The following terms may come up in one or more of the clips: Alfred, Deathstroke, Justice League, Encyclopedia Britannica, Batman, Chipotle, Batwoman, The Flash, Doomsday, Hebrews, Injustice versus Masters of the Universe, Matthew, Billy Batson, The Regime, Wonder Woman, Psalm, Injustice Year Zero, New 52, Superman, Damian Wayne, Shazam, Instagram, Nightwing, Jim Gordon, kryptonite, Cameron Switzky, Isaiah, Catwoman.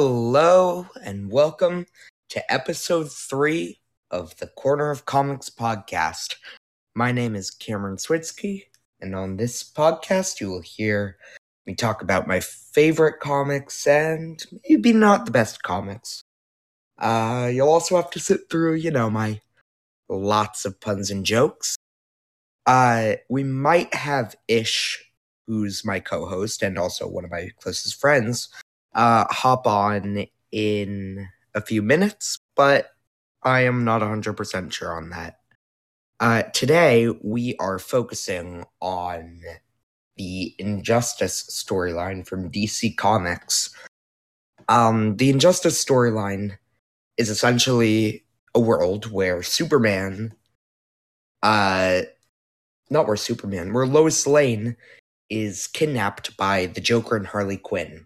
Hello and welcome to episode 3 of the Corner of Comics podcast. My name is Cameron Switzky, and on this podcast you will hear me talk about my favorite comics and maybe not the best comics. You'll also have to sit through, my lots of puns and jokes. We might have Ish, who's my co-host and also one of my closest friends, hop on in a few minutes, but I am not 100% sure on that. Today, we are focusing on the Injustice storyline from DC Comics. The Injustice storyline is essentially a world where where Lois Lane is kidnapped by the Joker and Harley Quinn.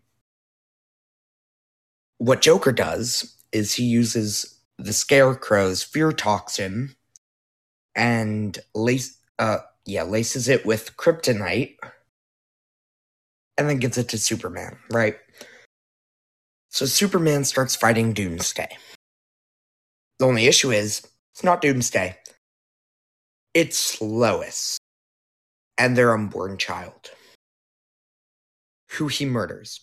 What Joker does is he uses the Scarecrow's fear toxin and laces it with kryptonite and then gives it to Superman, right? So Superman starts fighting Doomsday. The only issue is, it's not Doomsday. It's Lois and their unborn child, who he murders.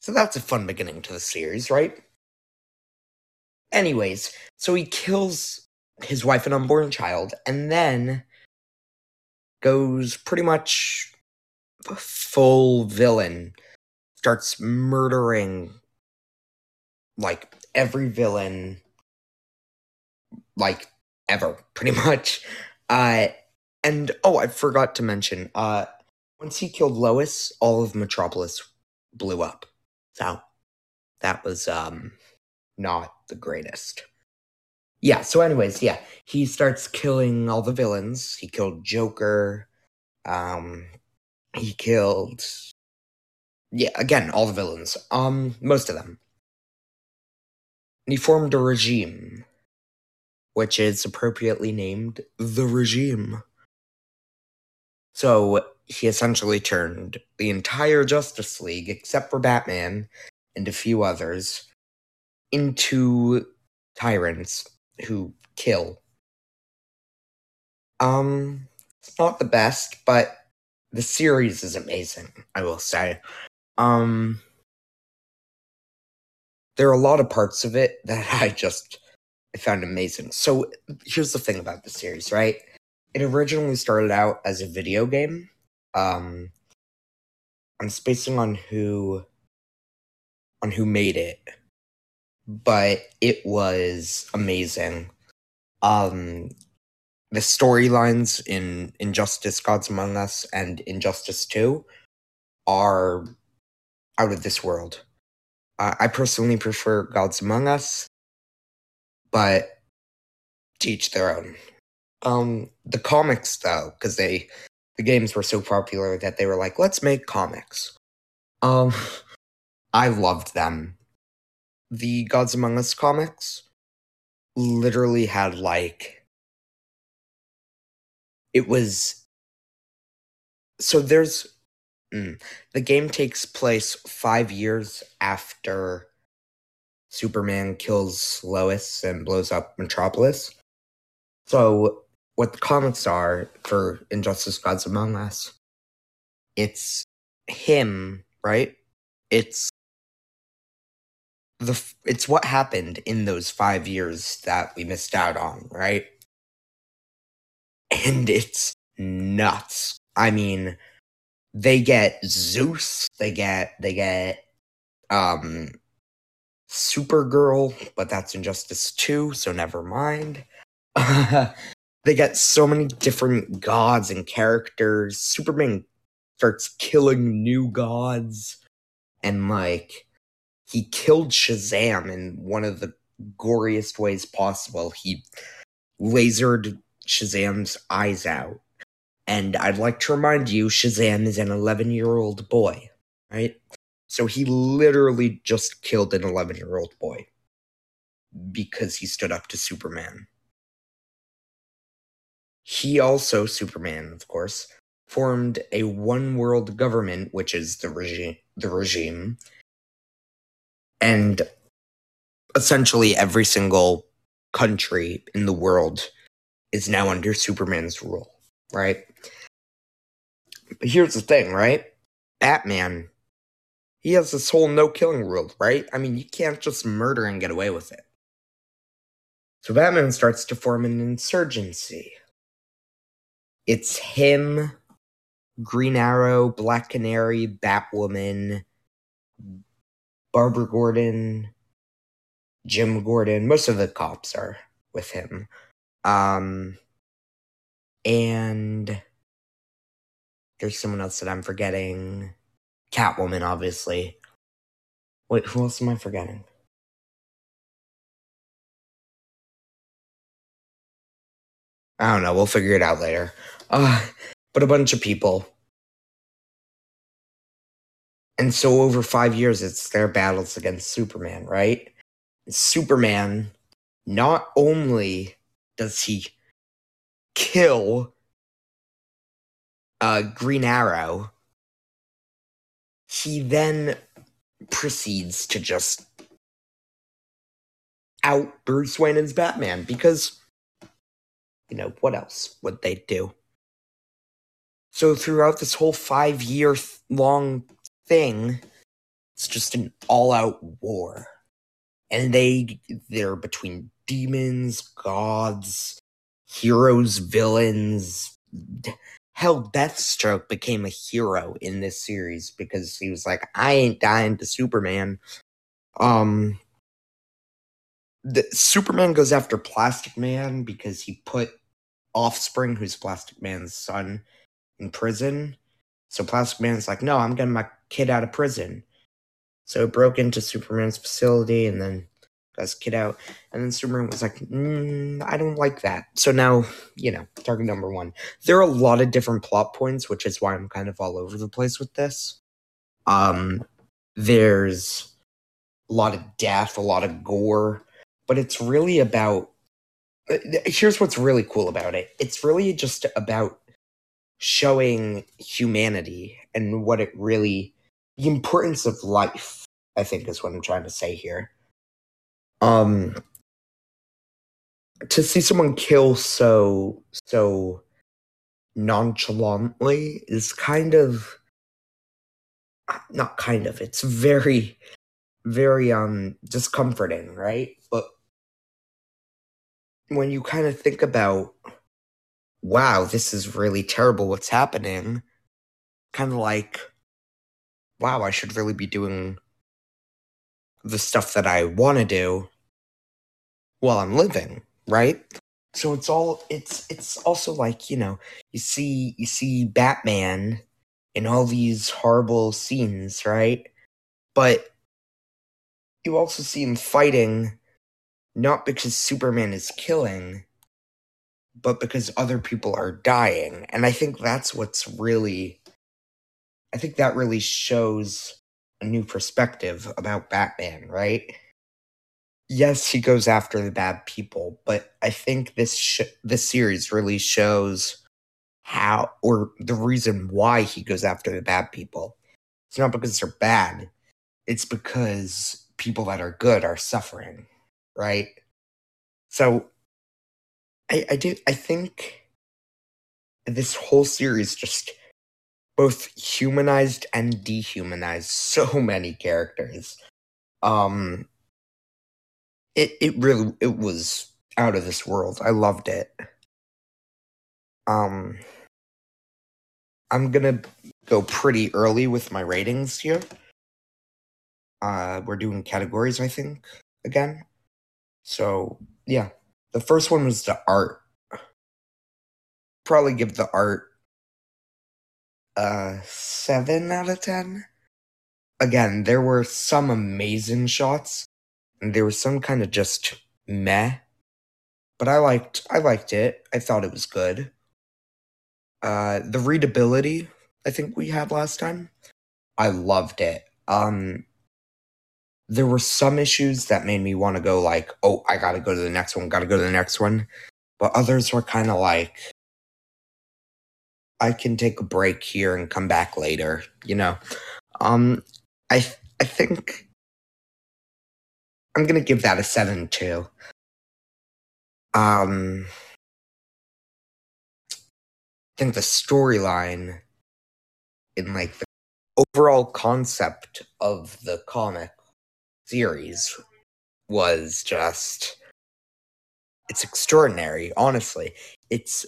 So that's a fun beginning to the series, right? Anyways, so he kills his wife and unborn child, and then goes pretty much full villain. Starts murdering, every villain, ever, pretty much. I forgot to mention, once he killed Lois, all of Metropolis blew up. So, that was, not the greatest. Yeah, so anyways, yeah, he starts killing all the villains. He killed Joker, all the villains, most of them. And he formed a regime, which is appropriately named The Regime. So, he essentially turned the entire Justice League, except for Batman and a few others, into tyrants who kill. It's not the best, but the series is amazing, I will say. There are a lot of parts of it that I found amazing. So here's the thing about the series, right? It originally started out as a video game. I'm spacing on who made it, but it was amazing. The storylines in Injustice Gods Among Us and Injustice 2 are out of this world. I personally prefer Gods Among Us, but to each their own. The comics, though, because the games were so popular that they were like, let's make comics. I loved them. The Gods Among Us comics literally had, the game takes place 5 years after Superman kills Lois and blows up Metropolis. So, what the comics are for Injustice Gods Among Us, it's him, right? It's what happened in those 5 years that we missed out on, right? And it's nuts. I mean, they get Zeus, they get Supergirl, but that's Injustice 2, so never mind. They get so many different gods and characters. Superman starts killing new gods. And, he killed Shazam in one of the goriest ways possible. He lasered Shazam's eyes out. And I'd like to remind you, Shazam is an 11-year-old boy, right? So he literally just killed an 11-year-old boy because he stood up to Superman. He also, Superman, of course, formed a one-world government, which is the regime, And essentially every single country in the world is now under Superman's rule, right? But here's the thing, right? Batman, he has this whole no-killing rule, right? I mean, you can't just murder and get away with it. So Batman starts to form an insurgency. It's him, Green Arrow, Black Canary, Batwoman, Barbara Gordon, Jim Gordon. Most of the cops are with him. And there's someone else that I'm forgetting. Catwoman, obviously. Wait, who else am I forgetting? I don't know. We'll figure it out later. But a bunch of people. And so over 5 years, it's their battles against Superman, right? Superman, not only does he kill Green Arrow, he then proceeds to just out Bruce Wayne as Batman because, you know, what else would they do? So throughout this whole 5-year-long thing, it's just an all-out war. And they're between demons, gods, heroes, villains. Hell, Deathstroke became a hero in this series because he was like, I ain't dying to Superman. Superman goes after Plastic Man because he put Offspring, who's Plastic Man's son, in prison. So Plastic Man's like, no, I'm getting my kid out of prison. So it broke into Superman's facility and then got his kid out. And then Superman was like, I don't like that. So now, you know, target number one. There are a lot of different plot points, which is why I'm kind of all over the place with this. There's a lot of death, a lot of gore. But it's really about... Here's what's really cool about it. It's really just about showing humanity and what it really... The importance of life, I think, is what I'm trying to say here. To see someone kill so nonchalantly is kind of... Not kind of. It's very, very discomforting, right? But when you kind of think about, wow, this is really terrible what's happening, kind of like... wow, I should really be doing the stuff that I want to do while I'm living, right? So it's also like, you know, you see Batman in all these horrible scenes, right? But you also see him fighting not because Superman is killing, but because other people are dying. And I think that's what's really... I think that really shows a new perspective about Batman, right? Yes, he goes after the bad people, but I think this series really shows how, or the reason why he goes after the bad people. It's not because they're bad. It's because people that are good are suffering, right? So I think this whole series just both humanized and dehumanized so many characters. It was out of this world. I loved it. I'm gonna go pretty early with my ratings here. We're doing categories, I think, again. So yeah, the first one was the art. Probably give the art 7 out of 10. Again, there were some amazing shots, and there was some kind of just meh. But I liked it. I thought it was good. The readability, I think we had last time, I loved it. There were some issues that made me want to go like, oh, I gotta go to the next one, gotta go to the next one. But others were kind of like, I can take a break here and come back later, you know. I think I'm going to give that a 7 too. I think the storyline in like the overall concept of the comic series was just, it's extraordinary, honestly. It's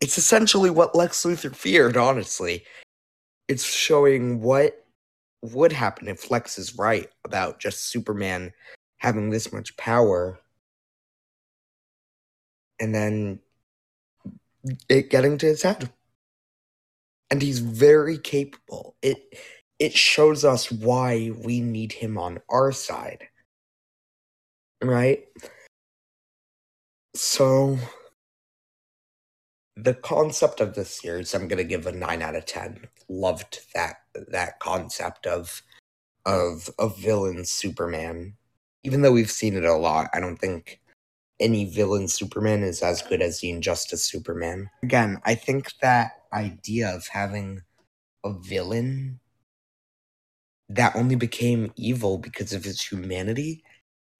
essentially what Lex Luthor feared, honestly. It's showing what would happen if Lex is right about just Superman having this much power, and then it getting to his head. And he's very capable. It shows us why we need him on our side. Right? So, the concept of this series, I'm going to give a 9 out of 10. Loved that concept of a villain Superman. Even though we've seen it a lot, I don't think any villain Superman is as good as the Injustice Superman. Again, I think that idea of having a villain that only became evil because of his humanity,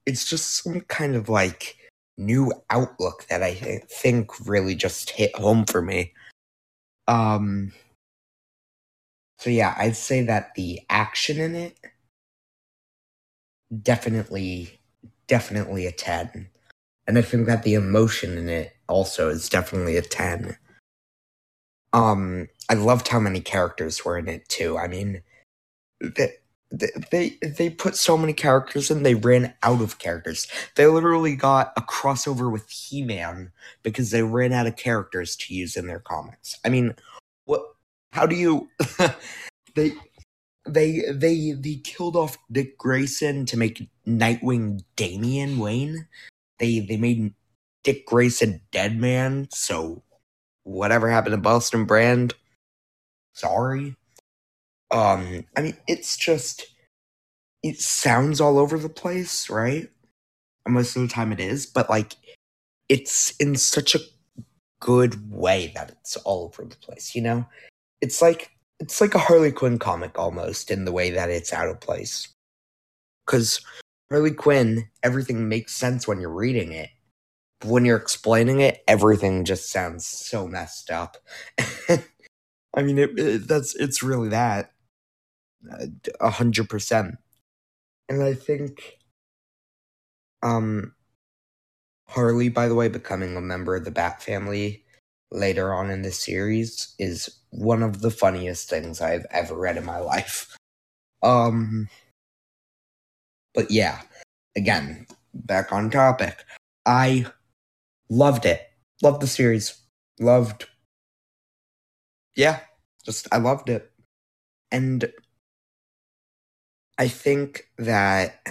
it's just some kind of like new outlook that I think really just hit home for me. So yeah, I'd say that the action in it, definitely a 10. And I think that the emotion in it also is definitely a 10. I loved how many characters were in it, too. I mean, they put so many characters in, they ran out of characters. They literally got a crossover with He-Man because they ran out of characters to use in their comics. I mean, what? How do you... They killed off Dick Grayson to make Nightwing Damian Wayne. They made Dick Grayson dead man, so whatever happened to Boston Brand, sorry. I mean, it's just, it sounds all over the place, right? And most of the time it is, but like, it's in such a good way that it's all over the place, you know? It's like a Harley Quinn comic almost in the way that it's out of place. 'Cause Harley Quinn, everything makes sense when you're reading it. But when you're explaining it, everything just sounds so messed up. I mean, it's really that. 100%. And I think Harley, by the way, becoming a member of the Bat family later on in the series is one of the funniest things I've ever read in my life. But yeah, again, back on topic. I loved it. Loved the series. I loved it. And I think that...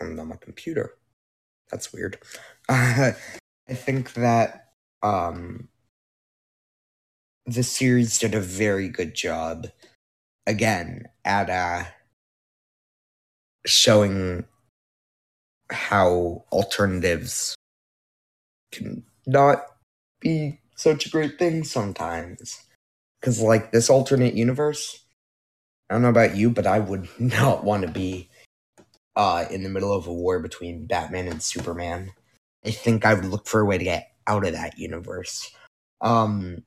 I'm on my computer. That's weird. I think that the series did a very good job, again, at... showing how alternatives can not be such a great thing sometimes. Because, like, this alternate universe, I don't know about you, but I would not want to be in the middle of a war between Batman and Superman. I think I would look for a way to get out of that universe. I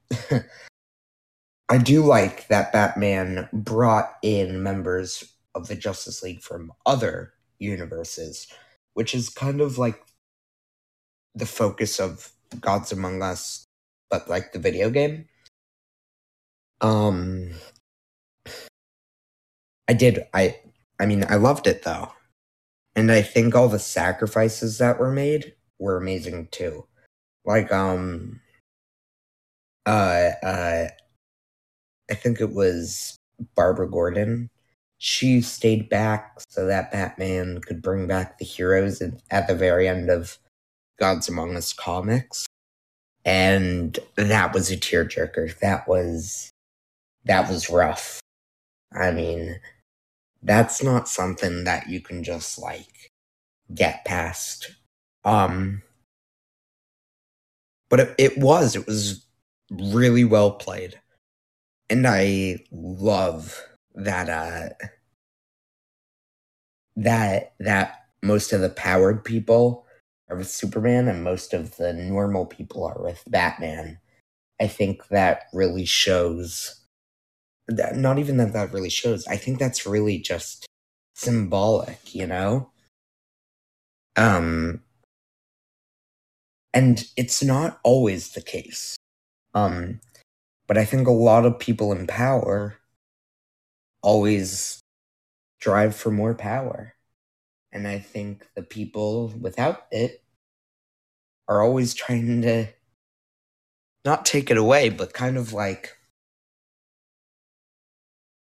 do like that Batman brought in members of the Justice League from other universes, which is kind of like the focus of Gods Among Us, but like the video game. I loved it though. And I think all the sacrifices that were made were amazing too. Like, I think it was Barbara Gordon. She stayed back so that Batman could bring back the heroes at the very end of Gods Among Us comics. And that was a tearjerker. That was rough. I mean, that's not something that you can just, like, get past. But it was really well played. And I love that that most of the powered people are with Superman and most of the normal people are with Batman. I think that really shows, not even that really shows, I think that's really just symbolic, you know? And it's not always the case. But I think a lot of people in power always drive for more power. And I think the people without it are always trying to not take it away, but kind of like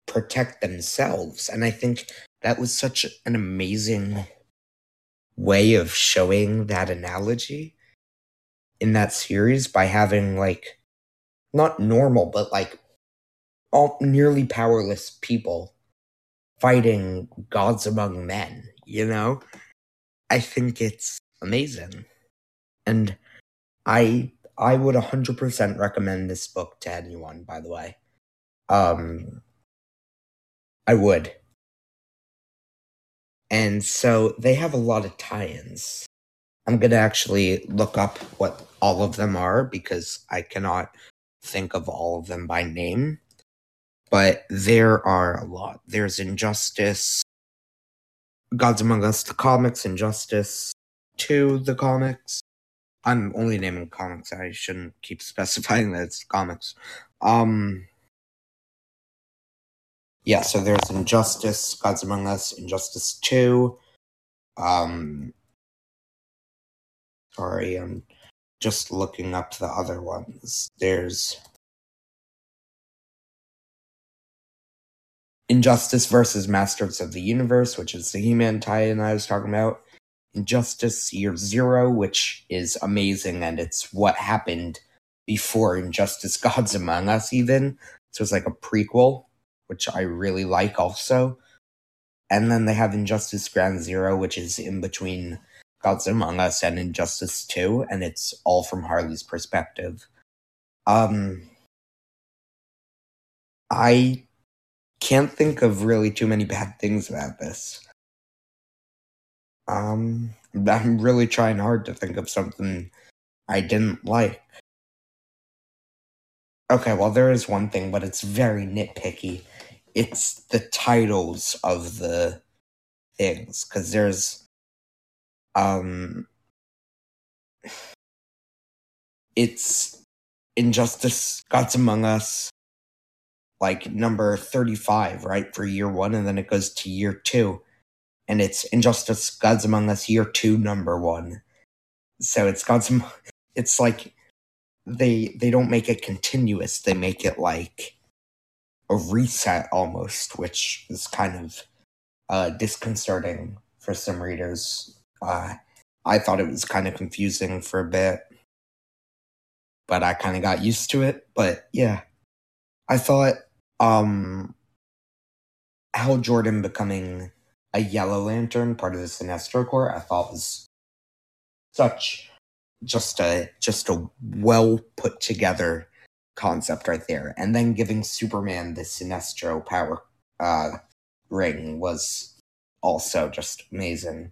protect themselves. And I think that was such an amazing way of showing that analogy in that series by having like, not normal, but like all nearly powerless people fighting gods among men, you know? I think it's amazing. And I would 100% recommend this book to anyone, by the way. I would. And so they have a lot of tie-ins. I'm going to actually look up what all of them are because I cannot think of all of them by name. But there are a lot. There's Injustice, Gods Among Us, the comics, Injustice 2, the comics. I'm only naming comics. I shouldn't keep specifying that it's comics. Yeah, so there's Injustice, Gods Among Us, Injustice 2. Sorry, I'm just looking up the other ones. There's Injustice versus Masters of the Universe, which is the He-Man tie-in I was talking about. Injustice Year Zero, which is amazing, and it's what happened before Injustice Gods Among Us, even. So it's like a prequel, which I really like also. And then they have Injustice Ground Zero, which is in between Gods Among Us and Injustice 2, and it's all from Harley's perspective. I can't think of really too many bad things about this. I'm really trying hard to think of something I didn't like. Okay, well, there is one thing, but it's very nitpicky. It's the titles of the things, because there's it's Injustice Gods Among Us, like number 35, right, for year one, and then it goes to year two, and it's Injustice Gods Among Us year two number one. So it's it's like they don't make it continuous, they make it like a reset almost, which is kind of disconcerting for some readers. I thought it was kind of confusing for a bit, but I kind of got used to it. But yeah, I thought Hal Jordan becoming a Yellow Lantern, part of the Sinestro Corps, I thought was such just a well put together concept right there. And then giving Superman the Sinestro power ring was also just amazing.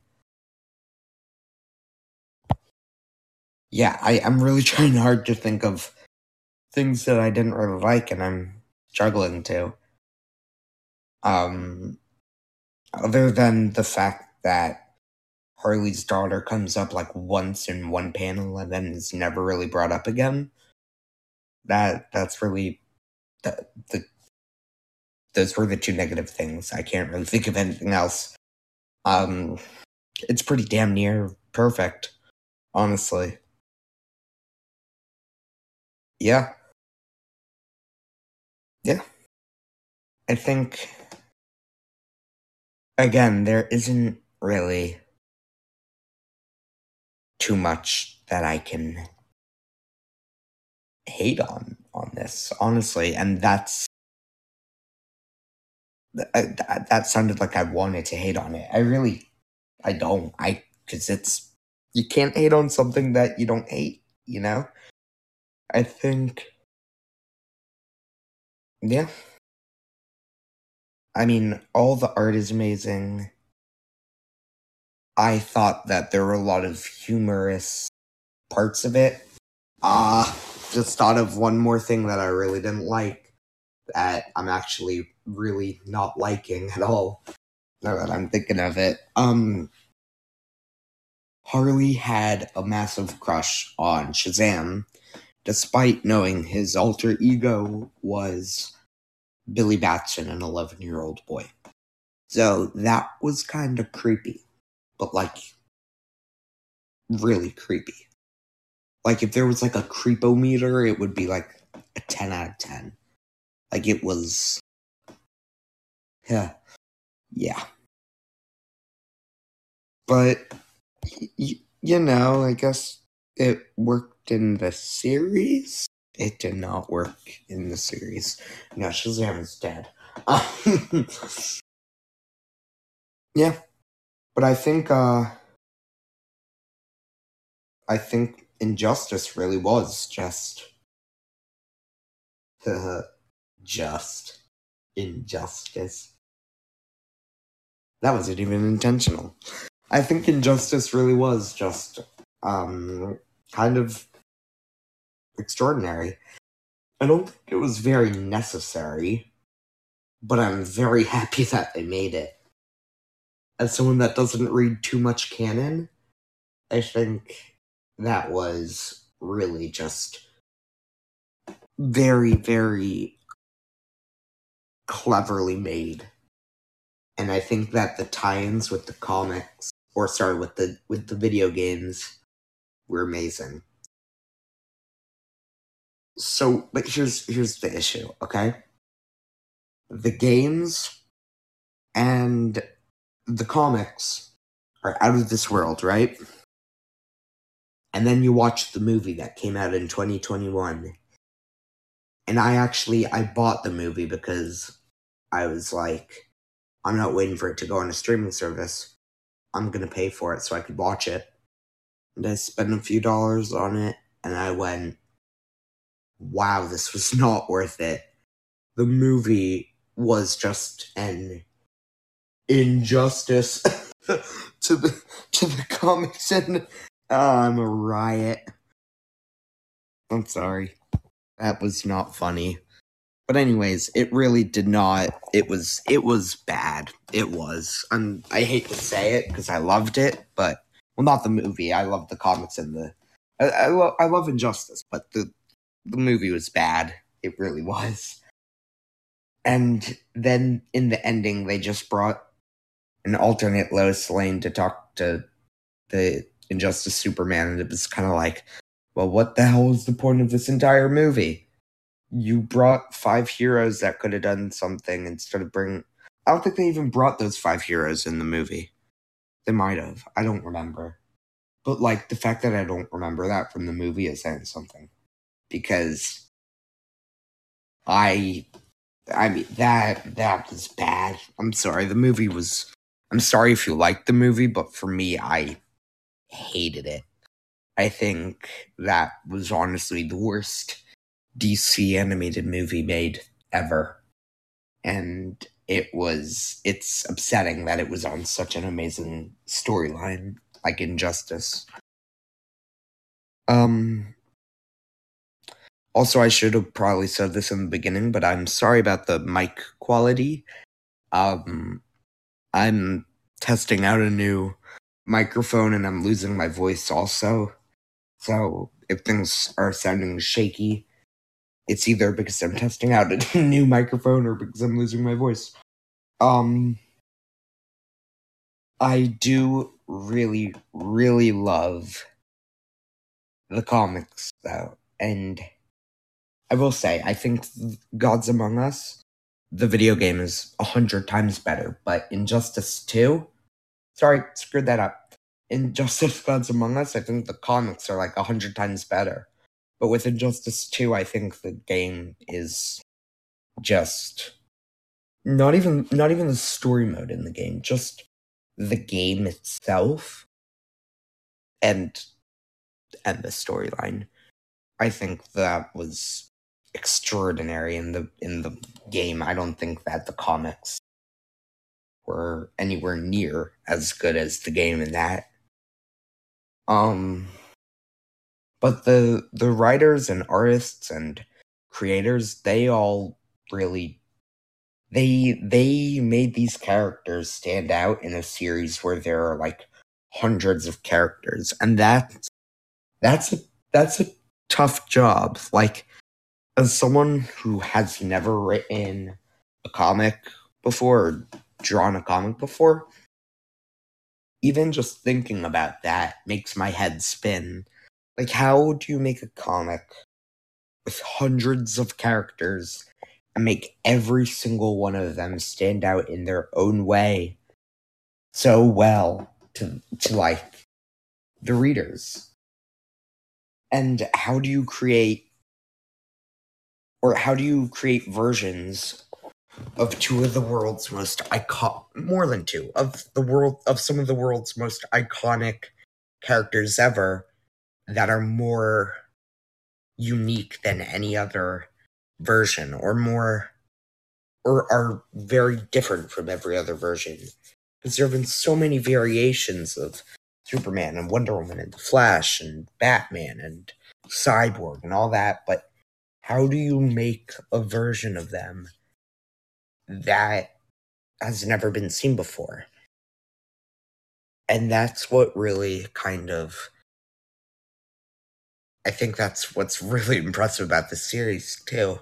Yeah, I'm really trying hard to think of things that I didn't really like, and I'm struggling to. Other than the fact that Harley's daughter comes up like once in one panel and then is never really brought up again, that's really those were the two negative things. I can't really think of anything else. It's pretty damn near perfect, honestly. Yeah. I think, again, there isn't really too much that I can hate on this, honestly. And that sounded like I wanted to hate on it. I don't. Because it's, you can't hate on something that you don't hate, you know? I think, yeah. I mean, all the art is amazing. I thought that there were a lot of humorous parts of it. Just thought of one more thing that I really didn't like, that I'm actually really not liking at all, now that I'm thinking of it. Harley had a massive crush on Shazam, despite knowing his alter ego was Billy Batson, an 11-year-old boy. So that was kind of creepy, but, like, really creepy. Like, if there was, like, a creepometer, it would be, like, a 10 out of 10. Like, it was... Yeah. But, you know, I guess it worked in the series? It did not work in the series. No, Shazam is dead. Yeah. But I think Injustice really was just injustice. That wasn't even intentional. I think Injustice really was just kind of extraordinary. I don't think it was very necessary, but I'm very happy that they made it. As someone that doesn't read too much canon, I think that was really just very, very cleverly made. And I think that the tie-ins with the comics, with the video games, were amazing. So, but here's the issue, okay? The games and the comics are out of this world, right? And then you watch the movie that came out in 2021. And I bought the movie because I was like, I'm not waiting for it to go on a streaming service. I'm going to pay for it so I could watch it. And I spent a few dollars on it, and I went, wow, this was not worth it. The movie was just an injustice to the comics, and I'm a riot. I'm sorry. That was not funny. But anyways, it really did not. It was bad. It was. I hate to say it because I loved it, but not the movie. I love the comics and I love Injustice, but the movie was bad. It really was. And then in the ending, they just brought an alternate Lois Lane to talk to the Injustice Superman, and it was kind of like, well, what the hell is the point of this entire movie? You brought 5 heroes that could have done something instead of bringing... I don't think they even brought those 5 heroes in the movie. They might have. I don't remember. But, like, the fact that I don't remember that from the movie is saying something. Because I mean, that was bad. I'm sorry. The movie was... I'm sorry if you liked the movie, but for me, I hated it. I think that was honestly the worst DC animated movie made ever. And it's upsetting that it was on such an amazing storyline, like Injustice. Also, I should have probably said this in the beginning, but I'm sorry about the mic quality. I'm testing out a new microphone, and I'm losing my voice also. So if things are sounding shaky, it's either because I'm testing out a new microphone or because I'm losing my voice. I do really, really love the comics, though, and... I will say, I think Gods Among Us, the video game, is 100 times better, but Injustice 2, sorry, screwed that up. Injustice Gods Among Us, I think the comics are like 100 times better. But with Injustice 2, I think the game is just not even the story mode in the game, just the game itself and the storyline. I think that was extraordinary in the game. I don't think that the comics were anywhere near as good as the game in that. But the writers and artists and creators, they all really, they made these characters stand out in a series where there are like hundreds of characters, and that's a tough job. Like, as someone who has never written a comic before, or drawn a comic before, even just thinking about that makes my head spin. Like, how do you make a comic with hundreds of characters and make every single one of them stand out in their own way so well to like, the readers? And how do you create versions of some of the world's most iconic characters ever that are more unique than any other version, or are very different from every other version? Because there have been so many variations of Superman and Wonder Woman and The Flash and Batman and Cyborg and all that, but how do you make a version of them that has never been seen before? And that's what really I think that's what's really impressive about this series, too.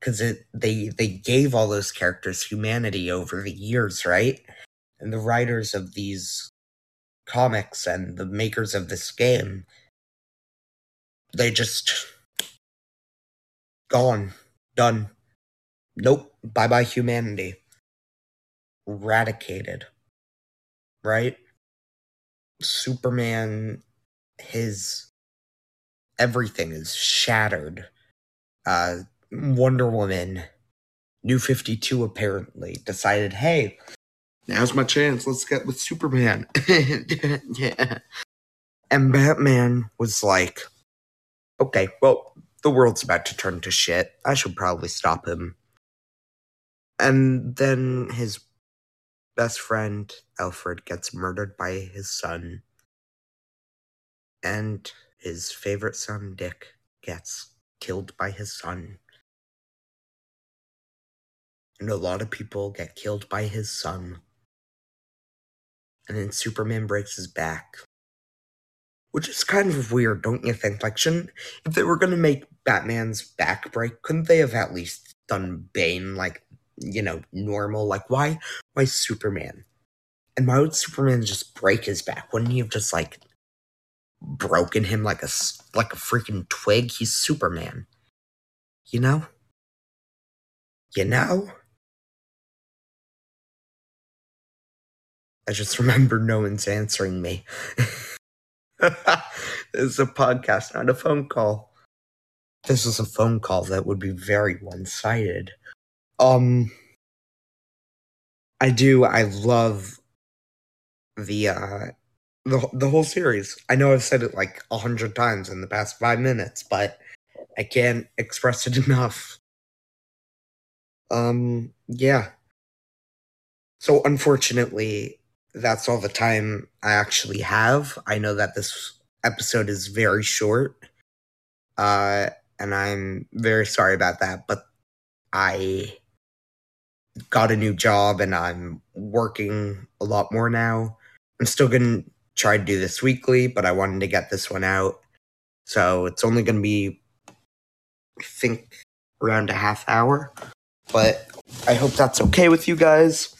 Because they gave all those characters humanity over the years, right? And the writers of these comics and the makers of this game, they just... gone. Done. Nope. Bye-bye humanity. Eradicated. Right? Superman, his... everything is shattered. Wonder Woman, New 52 apparently, decided, hey, now's my chance, let's get with Superman. Yeah. And Batman was like, okay, well, the world's about to turn to shit. I should probably stop him. And then his best friend, Alfred, gets murdered by his son. And... his favorite son, Dick, gets killed by his son. And a lot of people get killed by his son. And then Superman breaks his back. Which is kind of weird, don't you think? Like, if they were going to make Batman's back break, couldn't they have at least done Bane, like, you know, normal? Like, why Superman? And why would Superman just break his back? Wouldn't he have just, like... broken him like a freaking twig? He's Superman. You know? I just remember no one's answering me. This is a podcast, not a phone call. If this was a phone call, that would be very one-sided. I love the whole series. I know I've said it like 100 times in the past 5 minutes, but I can't express it enough. Yeah. So unfortunately, that's all the time I actually have. I know that this episode is very short, and I'm very sorry about that, but I got a new job and I'm working a lot more now. I'm still going to try to do this weekly, but I wanted to get this one out. So it's only going to be, I think, around a half hour. But I hope that's okay with you guys.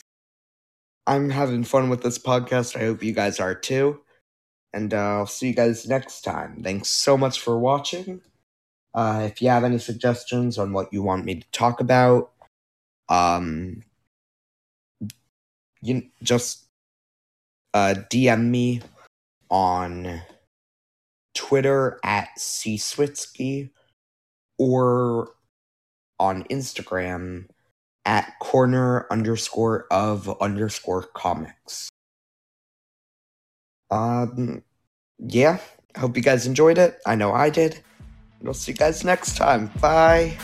I'm having fun with this podcast. I hope you guys are too. And I'll see you guys next time. Thanks so much for watching. If you have any suggestions on what you want me to talk about, DM me on Twitter at @cswitzky or on Instagram at corner_of_comics. Yeah, hope you guys enjoyed it. I know I did. And I'll see you guys next time. Bye.